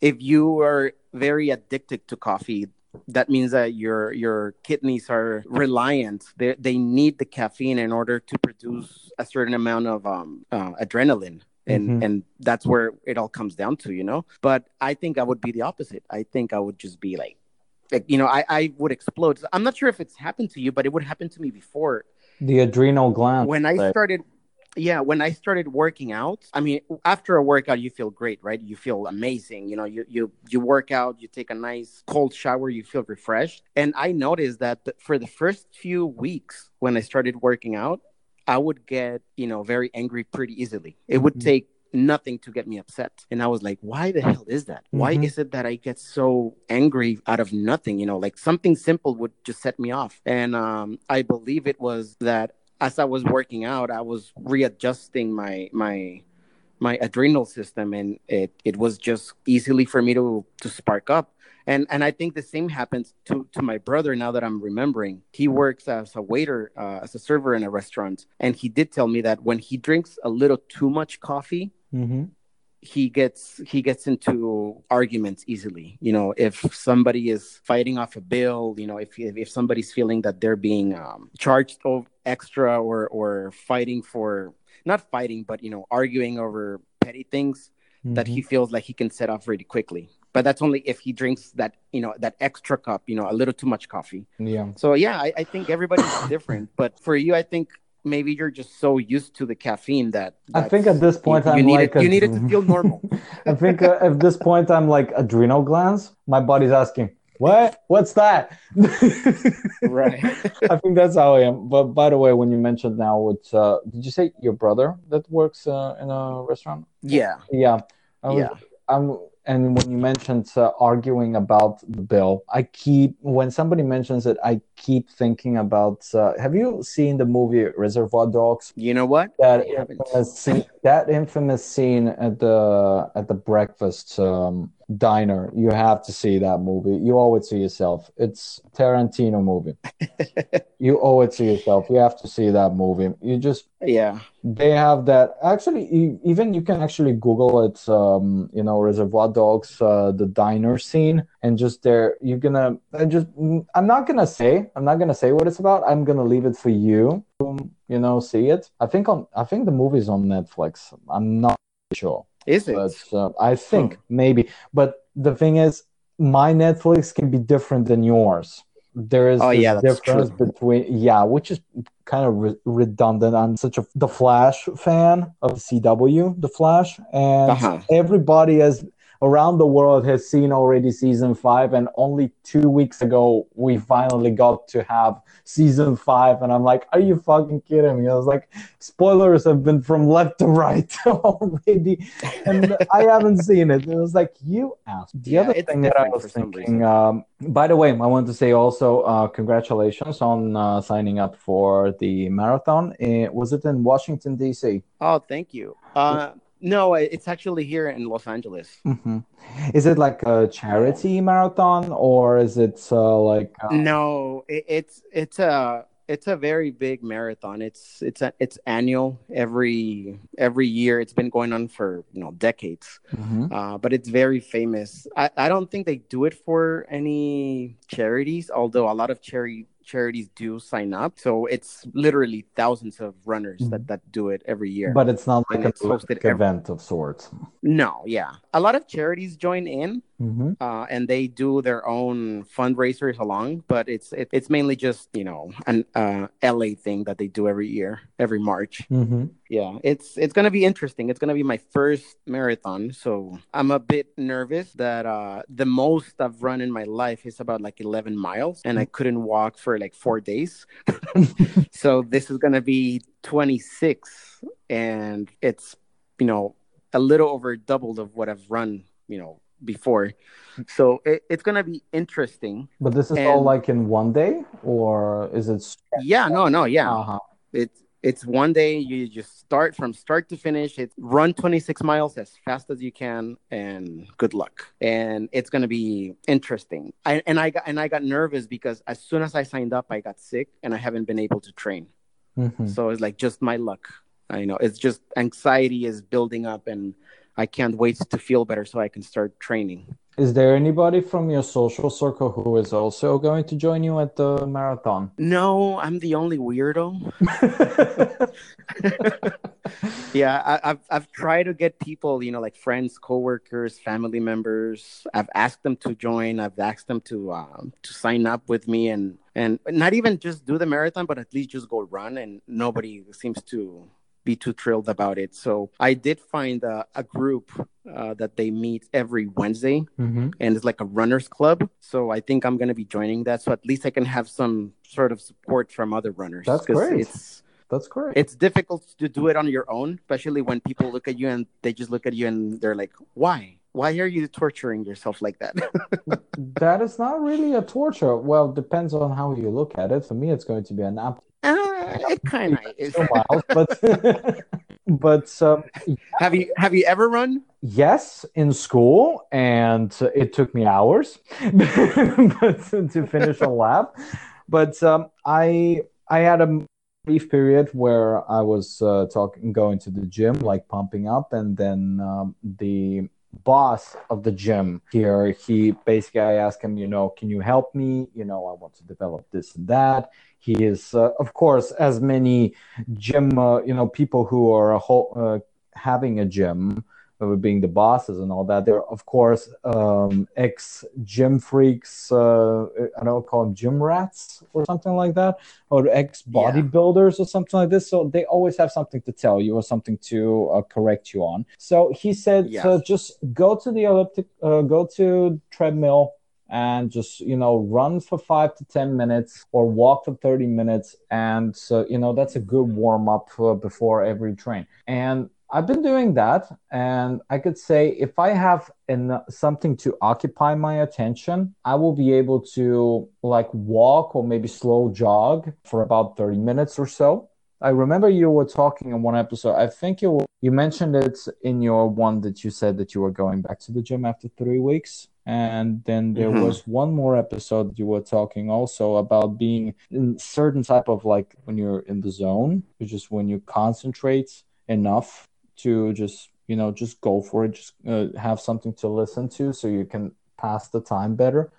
if you are very addicted to coffee, that means that your kidneys are reliant. They need the caffeine in order to produce a certain amount of adrenaline. And mm-hmm. and that's where it all comes down to, you know. But I think I would be the opposite. I think I would just be like you know, I would explode. So I'm not sure if it's happened to you, but it would happen to me before. The adrenal gland. When I started working out, I mean, after a workout, you feel great, right? You feel amazing. You know, you work out, you take a nice cold shower, you feel refreshed. And I noticed that for the first few weeks when I started working out, I would get, you know, very angry pretty easily. It would take nothing to get me upset. And I was like, why the hell is that? Mm-hmm. Why is it that I get so angry out of nothing? You know, like something simple would just set me off. And I believe it was that as I was working out, I was readjusting my adrenal system, and it was just easily for me to spark up. And I think the same happens to my brother now that I'm remembering. He works as a waiter, as a server in a restaurant. And he did tell me that when he drinks a little too much coffee, mm-hmm. he gets into arguments easily. You know, if somebody is fighting off a bill, you know, if somebody's feeling that they're being charged extra or fighting for, not fighting, but, you know, arguing over petty things, mm-hmm. that he feels like he can set off really quickly. But that's only if he drinks that, you know, that extra cup, you know, a little too much coffee. Yeah. So, yeah, I think everybody's different. But for you, I think maybe you're just so used to the caffeine that... I think at this point, you need it to feel normal. I think at this point, I'm like adrenal glands. My body's asking, what's that? Right. I think that's how I am. But by the way, when you mentioned now, it's, did you say your brother that works in a restaurant? Yeah. Yeah. I was, yeah. I'm And when you mentioned arguing about the bill, when somebody mentions it, I keep thinking about, have you seen the movie Reservoir Dogs? You know what? That infamous scene at the breakfast diner. You have to see that movie. You owe it to yourself. It's Tarantino movie. You owe it to yourself. You have to see that movie. You just, yeah. They have that. Actually, you can actually Google it, Reservoir Dogs, the diner scene, and just there, I'm not going to say what it's about. I'm going to leave it for you to, see it. I think the movie's on Netflix. I'm not sure. Is it? But, I think maybe. But the thing is, my Netflix can be different than yours. There is difference between which is kind of redundant. I'm such a The Flash fan of CW, The Flash, and everybody around the world has seen already season 5, and only 2 weeks ago we finally got to have season 5, and I'm like, are you fucking kidding me? I was like, spoilers have been from left to right already, and I haven't seen it. It was like, you asked. The other thing that I was thinking, by the way, I want to say also congratulations on signing up for the marathon. Was it in Washington, D.C.? Oh, thank you. No, it's actually here in Los Angeles. Mm-hmm. Is it like a charity marathon, or is it No, it's a very big marathon. It's annual every year. It's been going on for decades. Mm-hmm. But it's very famous. I don't think they do it for any charities, although a lot of charities do sign up, so it's literally thousands of runners that do it every year, but it's not like a event of sorts. No, a lot of charities join in, and they do their own fundraisers along, but it's mainly just an LA thing that they do every year, every March. It's gonna be interesting. It's gonna be my first marathon, so I'm a bit nervous that the most I've run in my life is about 11 miles, and I couldn't walk for 4 days. So this is gonna be 26, and it's a little over double of what I've run before, so it's gonna be interesting. But this is all in one day, or is it? It's one day. You just start from start to finish. It's run 26 miles as fast as you can, and good luck. And it's gonna be interesting. I got nervous because as soon as I signed up, I got sick, and I haven't been able to train. Mm-hmm. So it's just my luck. I know it's just anxiety is building up, and I can't wait to feel better so I can start training. Is there anybody from your social circle who is also going to join you at the marathon? No, I'm the only weirdo. I've tried to get people, friends, coworkers, family members. I've asked them to join. I've asked them to sign up with me and not even just do the marathon, but at least just go run. And nobody seems to be too thrilled about it. So I did find a group that they meet every Wednesday, and it's a runners club. So I think I'm going to be joining that. So at least I can have some sort of support from other runners. That's great. That's correct. It's difficult to do it on your own, especially when people look at you and they just look at you and they're like, why? Why are you torturing yourself like that? That is not really a torture. Well, depends on how you look at it. For me, it's going to be an app. It kind of is. But have you ever run? Yes, in school, and it took me hours to finish a lap. But I had a brief period where I was going to the gym, pumping up, and then the boss of the gym here, I asked him, can you help me? I want to develop this and that. He is, of course, as many gym, people who are having a gym, being the bosses and all that. They're, of course, ex-gym freaks. I don't call them gym rats or something like that, or ex-bodybuilders or something like this. So they always have something to tell you or something to correct you on. So he said, just go to the elliptic, go to treadmill, and just, run for 5 to 10 minutes or walk for 30 minutes. And, that's a good warm up before every train. And I've been doing that, and I could say if I have something to occupy my attention, I will be able to like walk or maybe slow jog for about 30 minutes or so. I remember you were talking in one episode. I think you mentioned it in your one that you said that you were going back to the gym after 3 weeks. And then there was one more episode that you were talking also about being in certain type of like when you're in the zone, which is when you concentrate enough to just, you know, just go for it, just have something to listen to so you can pass the time better.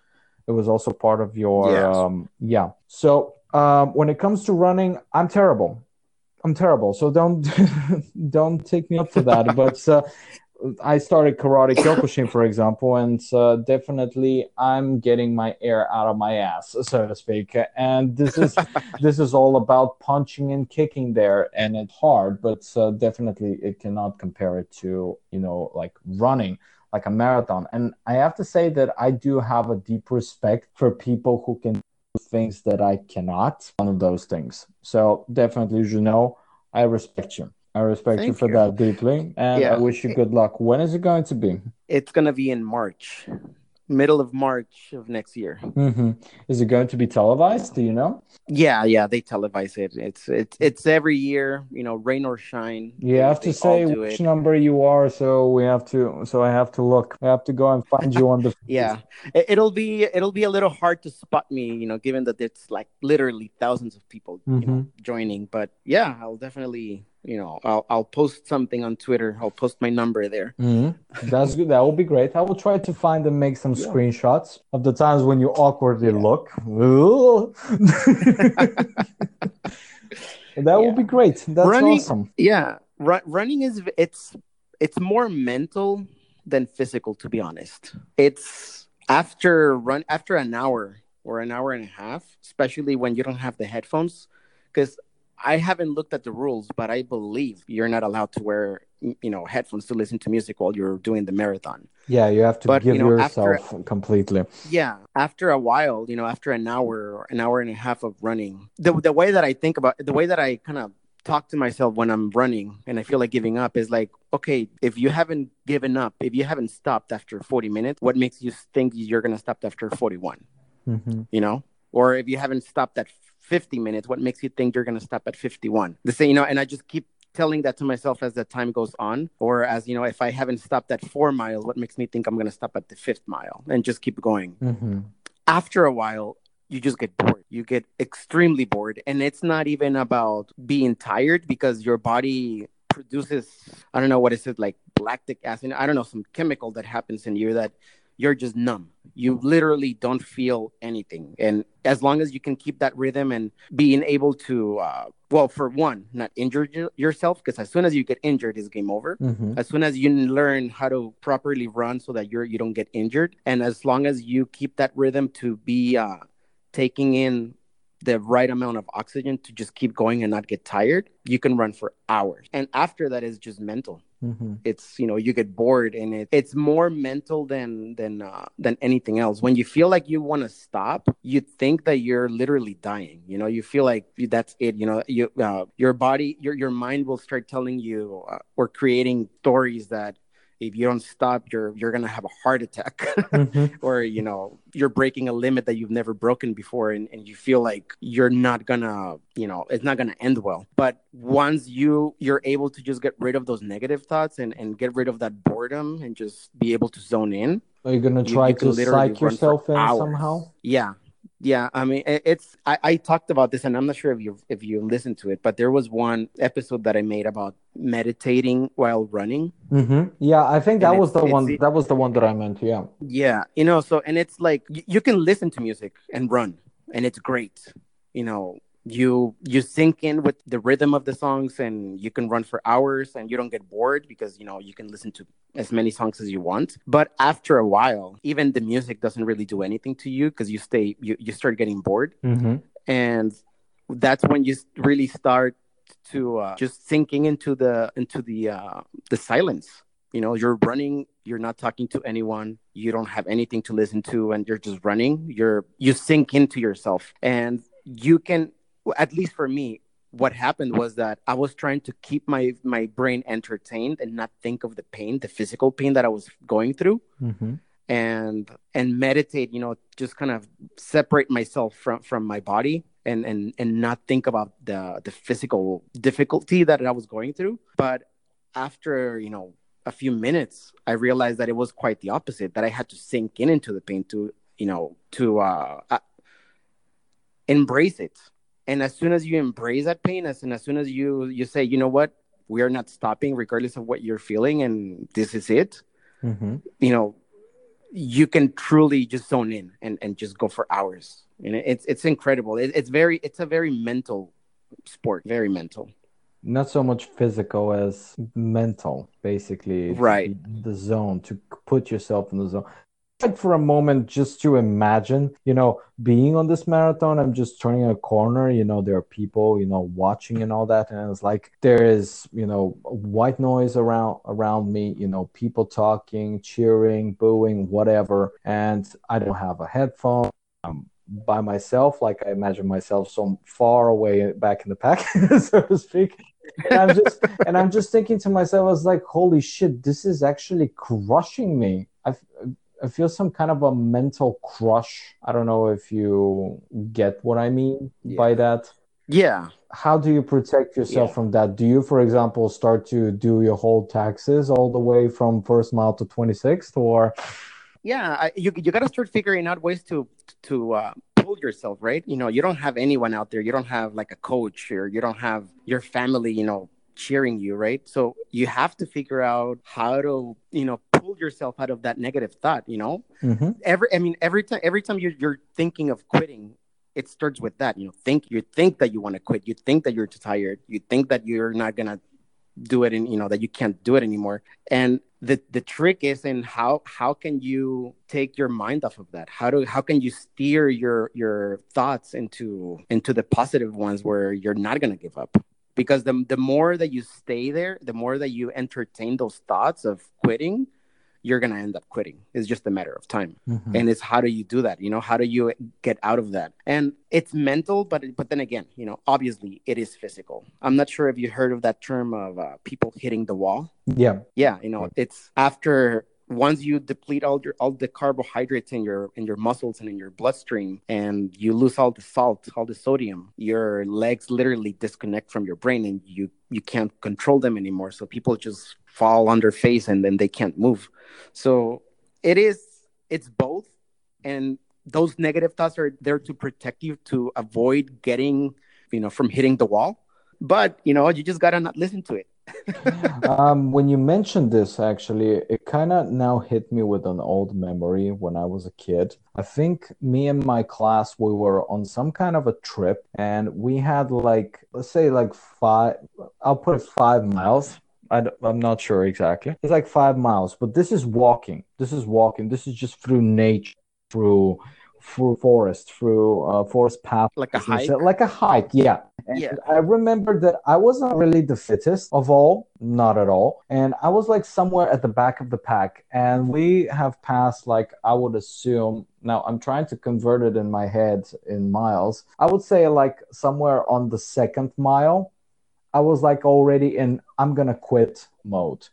It was also part of your, So when it comes to running, I'm terrible. So don't take me up for that. But I started karate Kyokushin, for example, and definitely I'm getting my air out of my ass, so to speak. And this is all about punching and kicking there, and it's hard, but definitely it cannot compare it to, you know, like running, like a marathon. And I have to say that I do have a deep respect for people who can do things that I cannot, one of those things. So definitely, you know, I respect you. I respect you for that deeply, and I wish you good luck. When is it going to be? It's going to be in March, middle of March of next year. Mm-hmm. Is it going to be televised? Do you know? Yeah, they televise it. It's every year, you know, rain or shine. You have to say which number you are, so I have to look. I have to go and find you on the It'll be a little hard to spot me, you know, given that it's like literally thousands of people you know, joining. But yeah, I'll definitely. You know, I'll post something on Twitter. I'll post my number there. Mm-hmm. That's good. That will be great. I will try to find and make some screenshots of the times when you awkwardly look. That will be great. That's awesome. Yeah, running is it's more mental than physical. To be honest, it's after an hour or an hour and a half, especially when you don't have the headphones, because. I haven't looked at the rules, but I believe you're not allowed to wear, you know, headphones to listen to music while you're doing the marathon. Yeah, you have to give yourself completely. Yeah, after a while, you know, after an hour or an hour and a half of running, the way that I think about, the way that I kind of talk to myself when I'm running and I feel like giving up is like, okay, if you haven't given up, if you haven't stopped after 40 minutes, what makes you think you're going to stop after 41? Mm-hmm. You know, or if you haven't stopped at 50 minutes, what makes you think you're going to stop at 51? They say, you know, and I just keep telling that to myself as the time goes on, or as, you know, if I haven't stopped at 4 miles, what makes me think I'm going to stop at the 5th mile, and just keep going. Mm-hmm. After a while, you just get bored. You get extremely bored. And it's not even about being tired, because your body produces, I don't know, what is it, like lactic acid? I don't know, some chemical that happens in you that you're just numb. You literally don't feel anything. And as long as you can keep that rhythm and being able to, well, for one, not injure yourself, because as soon as you get injured, it's game over. Mm-hmm. As soon as you learn how to properly run so that you don't get injured. And as long as you keep that rhythm to be taking in the right amount of oxygen to just keep going and not get tired, you can run for hours. And after that is just mental. Mm-hmm. It's, you know, you get bored, and it's more mental than anything else. When you feel like you want to stop, you think that you're literally dying. You know, you feel like that's it. You know, your body, your mind will start telling you or creating stories that if you don't stop, you're going to have a heart attack mm-hmm. or, you know, you're breaking a limit that you've never broken before. And you feel like you're not going to, you know, it's not going to end well. But once you're able to just get rid of those negative thoughts and get rid of that boredom and just be able to zone in. Are you going to try to psych yourself in somehow? Yeah. Yeah, I mean, it's. I talked about this, and I'm not sure if you listened to it, but there was one episode that I made about meditating while running. Mm-hmm. Yeah, I think that was the one. That was the one that I meant. Yeah. Yeah, you know. So, and it's like you can listen to music and run, and it's great. You know, you sink in with the rhythm of the songs, and you can run for hours, and you don't get bored because you know you can listen to as many songs as you want. But after a while, even the music doesn't really do anything to you because you start getting bored. Mm-hmm. And that's when you really start to just sinking into the silence. You know, you're running, you're not talking to anyone, you don't have anything to listen to, and you're just running. You sink into yourself, and you can, at least for me, what happened was that I was trying to keep my brain entertained and not think of the pain, the physical pain that I was going through, mm-hmm. and meditate, you know, just kind of separate myself from my body and not think about the physical difficulty that I was going through. But after, you know, a few minutes, I realized that it was quite the opposite, that I had to sink into the pain to embrace it. And as soon as you embrace that pain, as soon as you say, you know what, we are not stopping regardless of what you're feeling, and this is it, mm-hmm. you know, you can truly just zone in and just go for hours. And it's incredible. It's a very mental sport, very mental. Not so much physical as mental, basically. Right. The zone, to put yourself in the zone. Like for a moment, just to imagine, you know, being on this marathon, I'm just turning a corner, you know, there are people, you know, watching and all that. And it's like, there is, you know, white noise around me, you know, people talking, cheering, booing, whatever. And I don't have a headphone. I'm by myself, like I imagine myself so far away back in the pack, so to speak. And I'm just thinking to myself, I was like, holy shit, this is actually crushing me. I feel some kind of a mental crush. I don't know if you get what I mean by that. Yeah. How do you protect yourself from that? Do you, for example, start to do your whole taxes all the way from first mile to 26th, or? Yeah, you got to start figuring out ways to pull yourself, right? You know, you don't have anyone out there. You don't have like a coach, or you don't have your family, you know, cheering you, right? So you have to figure out how to, you know, pull yourself out of that negative thought, you know? Mm-hmm. Every time you're thinking of quitting, it starts with that, you know, you think that you want to quit. You think that you're too tired. You think that you're not going to do it, and you know, that you can't do it anymore. And the trick is in how can you take your mind off of that? How can you steer your thoughts into the positive ones where you're not going to give up? Because the more that you stay there, the more that you entertain those thoughts of quitting, you're going to end up quitting. It's just a matter of time. Mm-hmm. And it's, how do you do that? You know, how do you get out of that? And it's mental, but then again, you know, obviously it is physical. I'm not sure if you heard of that term of people hitting the wall. Yeah. Yeah. You know, it's after, once you deplete all the carbohydrates in your muscles and in your bloodstream, and you lose all the salt, all the sodium, your legs literally disconnect from your brain, and you can't control them anymore. So people just fall on their face, and then they can't move. So it's both. And those negative thoughts are there to protect you, to avoid getting, you know, from hitting the wall. But, you know, you just got to not listen to it. When you mentioned this, actually, it kind of now hit me with an old memory. When I was a kid, I think me and my class, we were on some kind of a trip, and we had like, let's say like 5 miles. I'm not sure exactly. It's like 5 miles, but this is walking. This is just through nature, through forest, forest path, like a hike. Yeah. And I remember that I wasn't really the fittest of all, not at all. And I was like somewhere at the back of the pack, and we have passed, like, I would assume, now I'm trying to convert it in my head in miles. I would say like somewhere on the second mile, I was like already in I'm going to quit mode.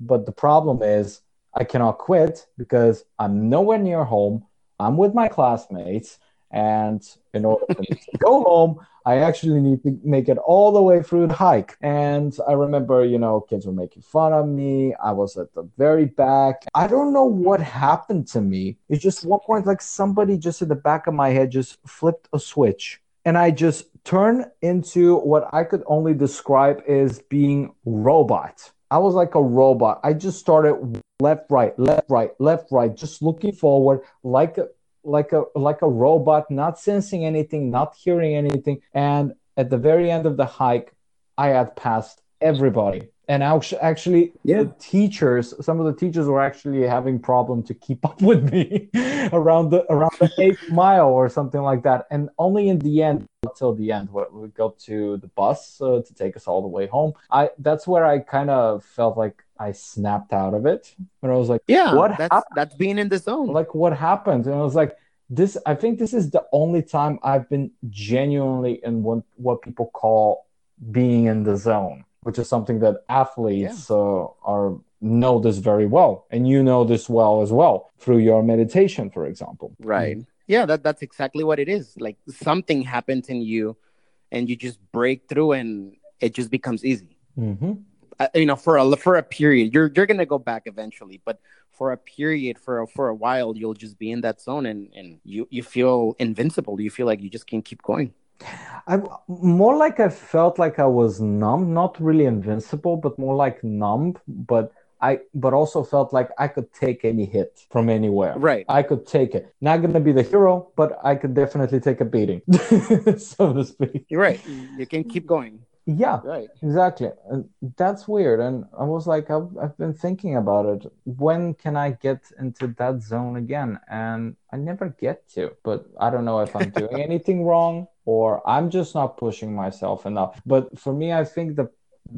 But the problem is I cannot quit because I'm nowhere near home. I'm with my classmates, and in order to go home, I actually need to make it all the way through the hike. And I remember, you know, kids were making fun of me. I was at the very back. I don't know what happened to me. It's just one point, like somebody just at the back of my head just flipped a switch, and I just turned into what I could only describe as being robot. I was like a robot. I just started left, right, just looking forward like a robot, not sensing anything, not hearing anything. And at the very end of the hike, I had passed everybody. And actually, some of the teachers were actually having problem to keep up with me around the 8th mile or something like that. And only in the end, till the end, where we go to the bus to take us all the way home. That's where I kind of felt like I snapped out of it, and I was like, that's being in the zone. Like, what happened? And I was like, I think this is the only time I've been genuinely in what people call being in the zone, which is something that athletes know this very well. And you know this well as well through your meditation, for example. Right. Yeah, that's exactly what it is. Like something happens in you and you just break through and it just becomes easy. Mm-hmm. For a period, you're gonna go back eventually, but for a period, for a while, you'll just be in that zone and you feel invincible. You feel like you just can keep going. I felt like I was numb, not really invincible, but more like numb. But also felt like I could take any hit from anywhere. Right, I could take it. Not gonna be the hero, but I could definitely take a beating, so to speak. You're right. You can keep going. Yeah, right. Exactly. And that's weird. And I was like, I've been thinking about it. When can I get into that zone again? And I never get to. But I don't know if I'm doing anything wrong or I'm just not pushing myself enough. But for me, I think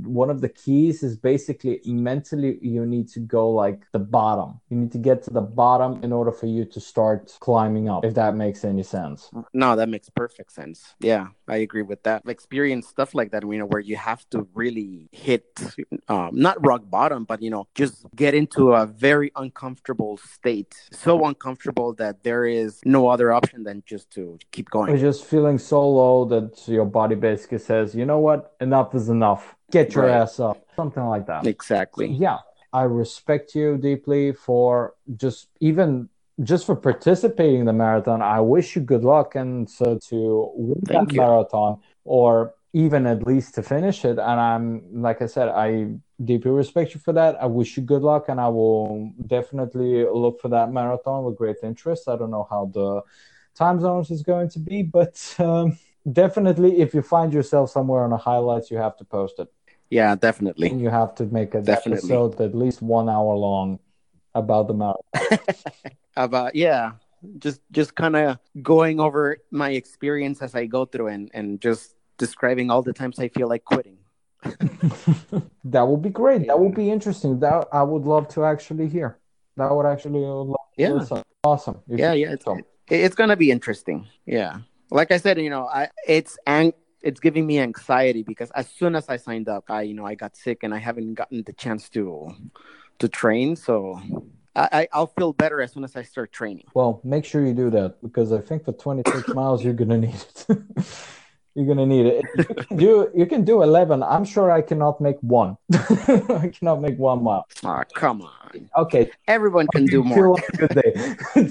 one of the keys is basically mentally you need to go like the bottom. You need to get to the bottom in order for you to start climbing up, if that makes any sense. No, that makes perfect sense. Yeah, I agree with that. Experience stuff like that, where you have to really hit, not rock bottom, but, just get into a very uncomfortable state. So uncomfortable that there is no other option than just to keep going. You're just feeling so low that your body basically says, you know what, enough is enough. Get your ass up. Something like that. Exactly. Yeah. I respect you deeply for just for participating in the marathon. I wish you good luck. And so to win that marathon or even at least to finish it. And like I said, I deeply respect you for that. I wish you good luck. And I will definitely look for that marathon with great interest. I don't know how the time zones is going to be, but definitely if you find yourself somewhere on the highlights, you have to post it. Yeah, definitely. And you have to make an episode at least 1 hour long about the marathon. Just kind of going over my experience as I go through and just describing all the times I feel like quitting. That would be great. That would be interesting. That I would love to actually hear. That would actually love to hear something. Awesome. It's going to be interesting. Yeah. Like I said, it's giving me anxiety because as soon as I signed up, I got sick and I haven't gotten the chance to train. So I'll feel better as soon as I start training. Well, make sure you do that because I think for 26 miles, you're going to need it. You're going to need it. You can do 11. I'm sure I cannot make one. I cannot make 1 mile. Oh, come on. Okay. Everyone can do more.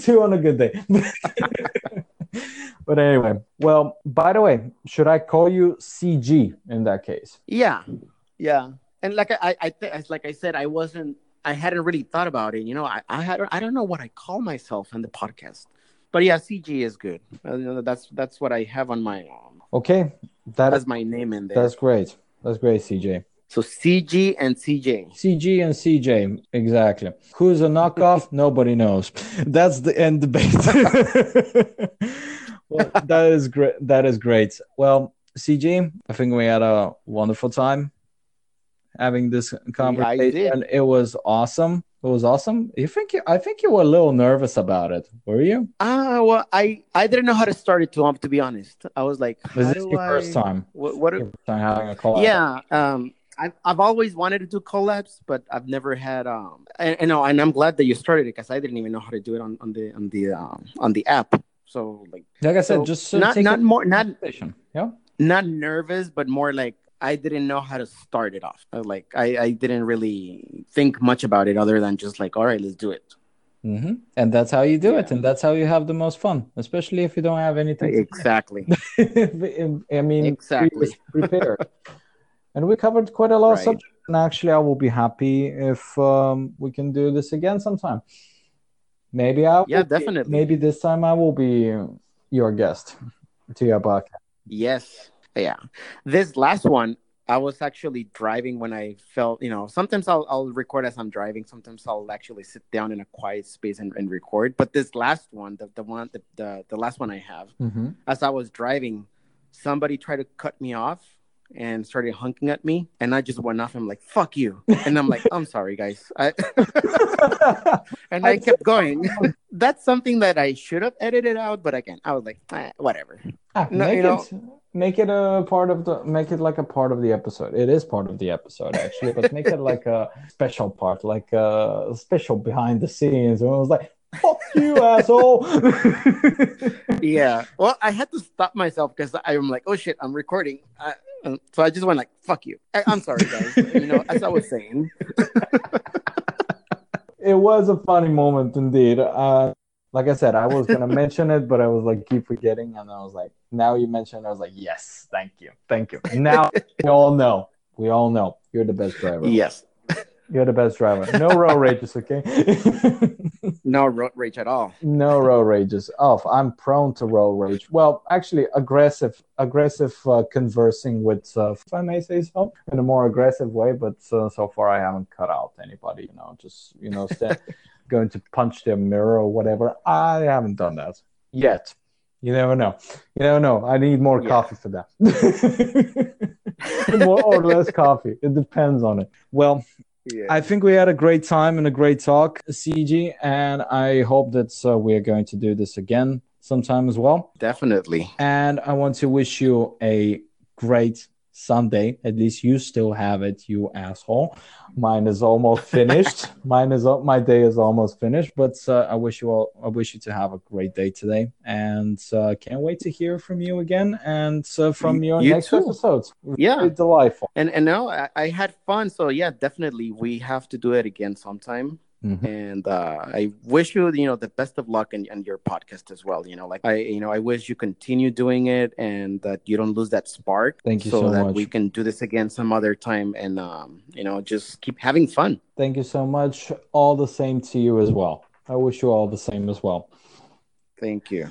Two on a good day. But anyway, well, by the way, should I call you CG in that case? Yeah. And like I said, I hadn't really thought about it. I don't know what I call myself in the podcast, but yeah, CG is good. That's what I have on my. Okay, that's my name in there. That's great. That's great, CJ. So CG and CJ. CG and CJ, exactly. Who's a knockoff? Nobody knows. That's the end debate. Well, that is great. Well, CG, I think we had a wonderful time having this conversation. Yeah, and it was awesome. I think you were a little nervous about it. Were you? Well, I didn't know how to start it, to be honest. I was like, was this your first time? Your first time having a collab? Yeah. I've always wanted to do collabs, but I've never had. And I'm glad that you started it because I didn't even know how to do it on the app. So like I said, just not nervous, but more like I didn't know how to start it off. Like I didn't really think much about it other than just like, all right, let's do it. Mm-hmm. And that's how you do it, and that's how you have the most fun, especially if you don't have anything. Exactly. Exactly. Prepare. And we covered quite a lot of subjects. And actually, I will be happy if we can do this again sometime. Maybe definitely. Maybe this time I will be your guest to your podcast. Yes. Yeah. This last one, I was actually driving when I felt, sometimes I'll record as I'm driving. Sometimes I'll actually sit down in a quiet space and record. But this last one, the last one I have, mm-hmm. as I was driving, somebody tried to cut me off and started honking at me, and I just went off. I'm like, fuck you. And I'm like, I'm sorry, guys. And I kept going. That's something that I should have edited out, but again, I was like, whatever. Ah, no, Make it like a part of the episode. It is part of the episode, actually, but make it like a special part, like a special behind the scenes. And I was like, fuck you, asshole. Yeah. Well, I had to stop myself because I'm like, oh shit, I'm recording. So I just went like, fuck you. I'm sorry, guys. You know, as I was saying. It was a funny moment indeed. Like I said, I was going to mention it, but I was like, keep forgetting. And I was like, now you mentioned it. I was like, yes, thank you. Now we all know you're the best driver. Yes. You're the best driver. No road rages, okay? No road rage at all. No road rages. Oh, I'm prone to road rage. Well, actually, aggressive conversing with, if I may say so, in a more aggressive way. But so far, I haven't cut out anybody, just going to punch their mirror or whatever. I haven't done that yet. You never know. I need more coffee for that. More or less coffee. It depends on it. Well, yeah. I think we had a great time and a great talk, CG, and I hope that we are going to do this again sometime as well. Definitely. And I want to wish you a great Sunday. At least you still have it, you asshole. Mine is almost finished. My day is almost finished, but I wish you to have a great day today, and can't wait to hear from you again and from your next episodes. Yeah, it's delightful. And now I had fun, so yeah, definitely we have to do it again sometime. Mm-hmm. And I wish you, the best of luck and your podcast as well. I wish you continue doing it and that you don't lose that spark. Thank you so much. So that we can do this again some other time and, just keep having fun. Thank you so much. All the same to you as well. I wish you all the same as well. Thank you.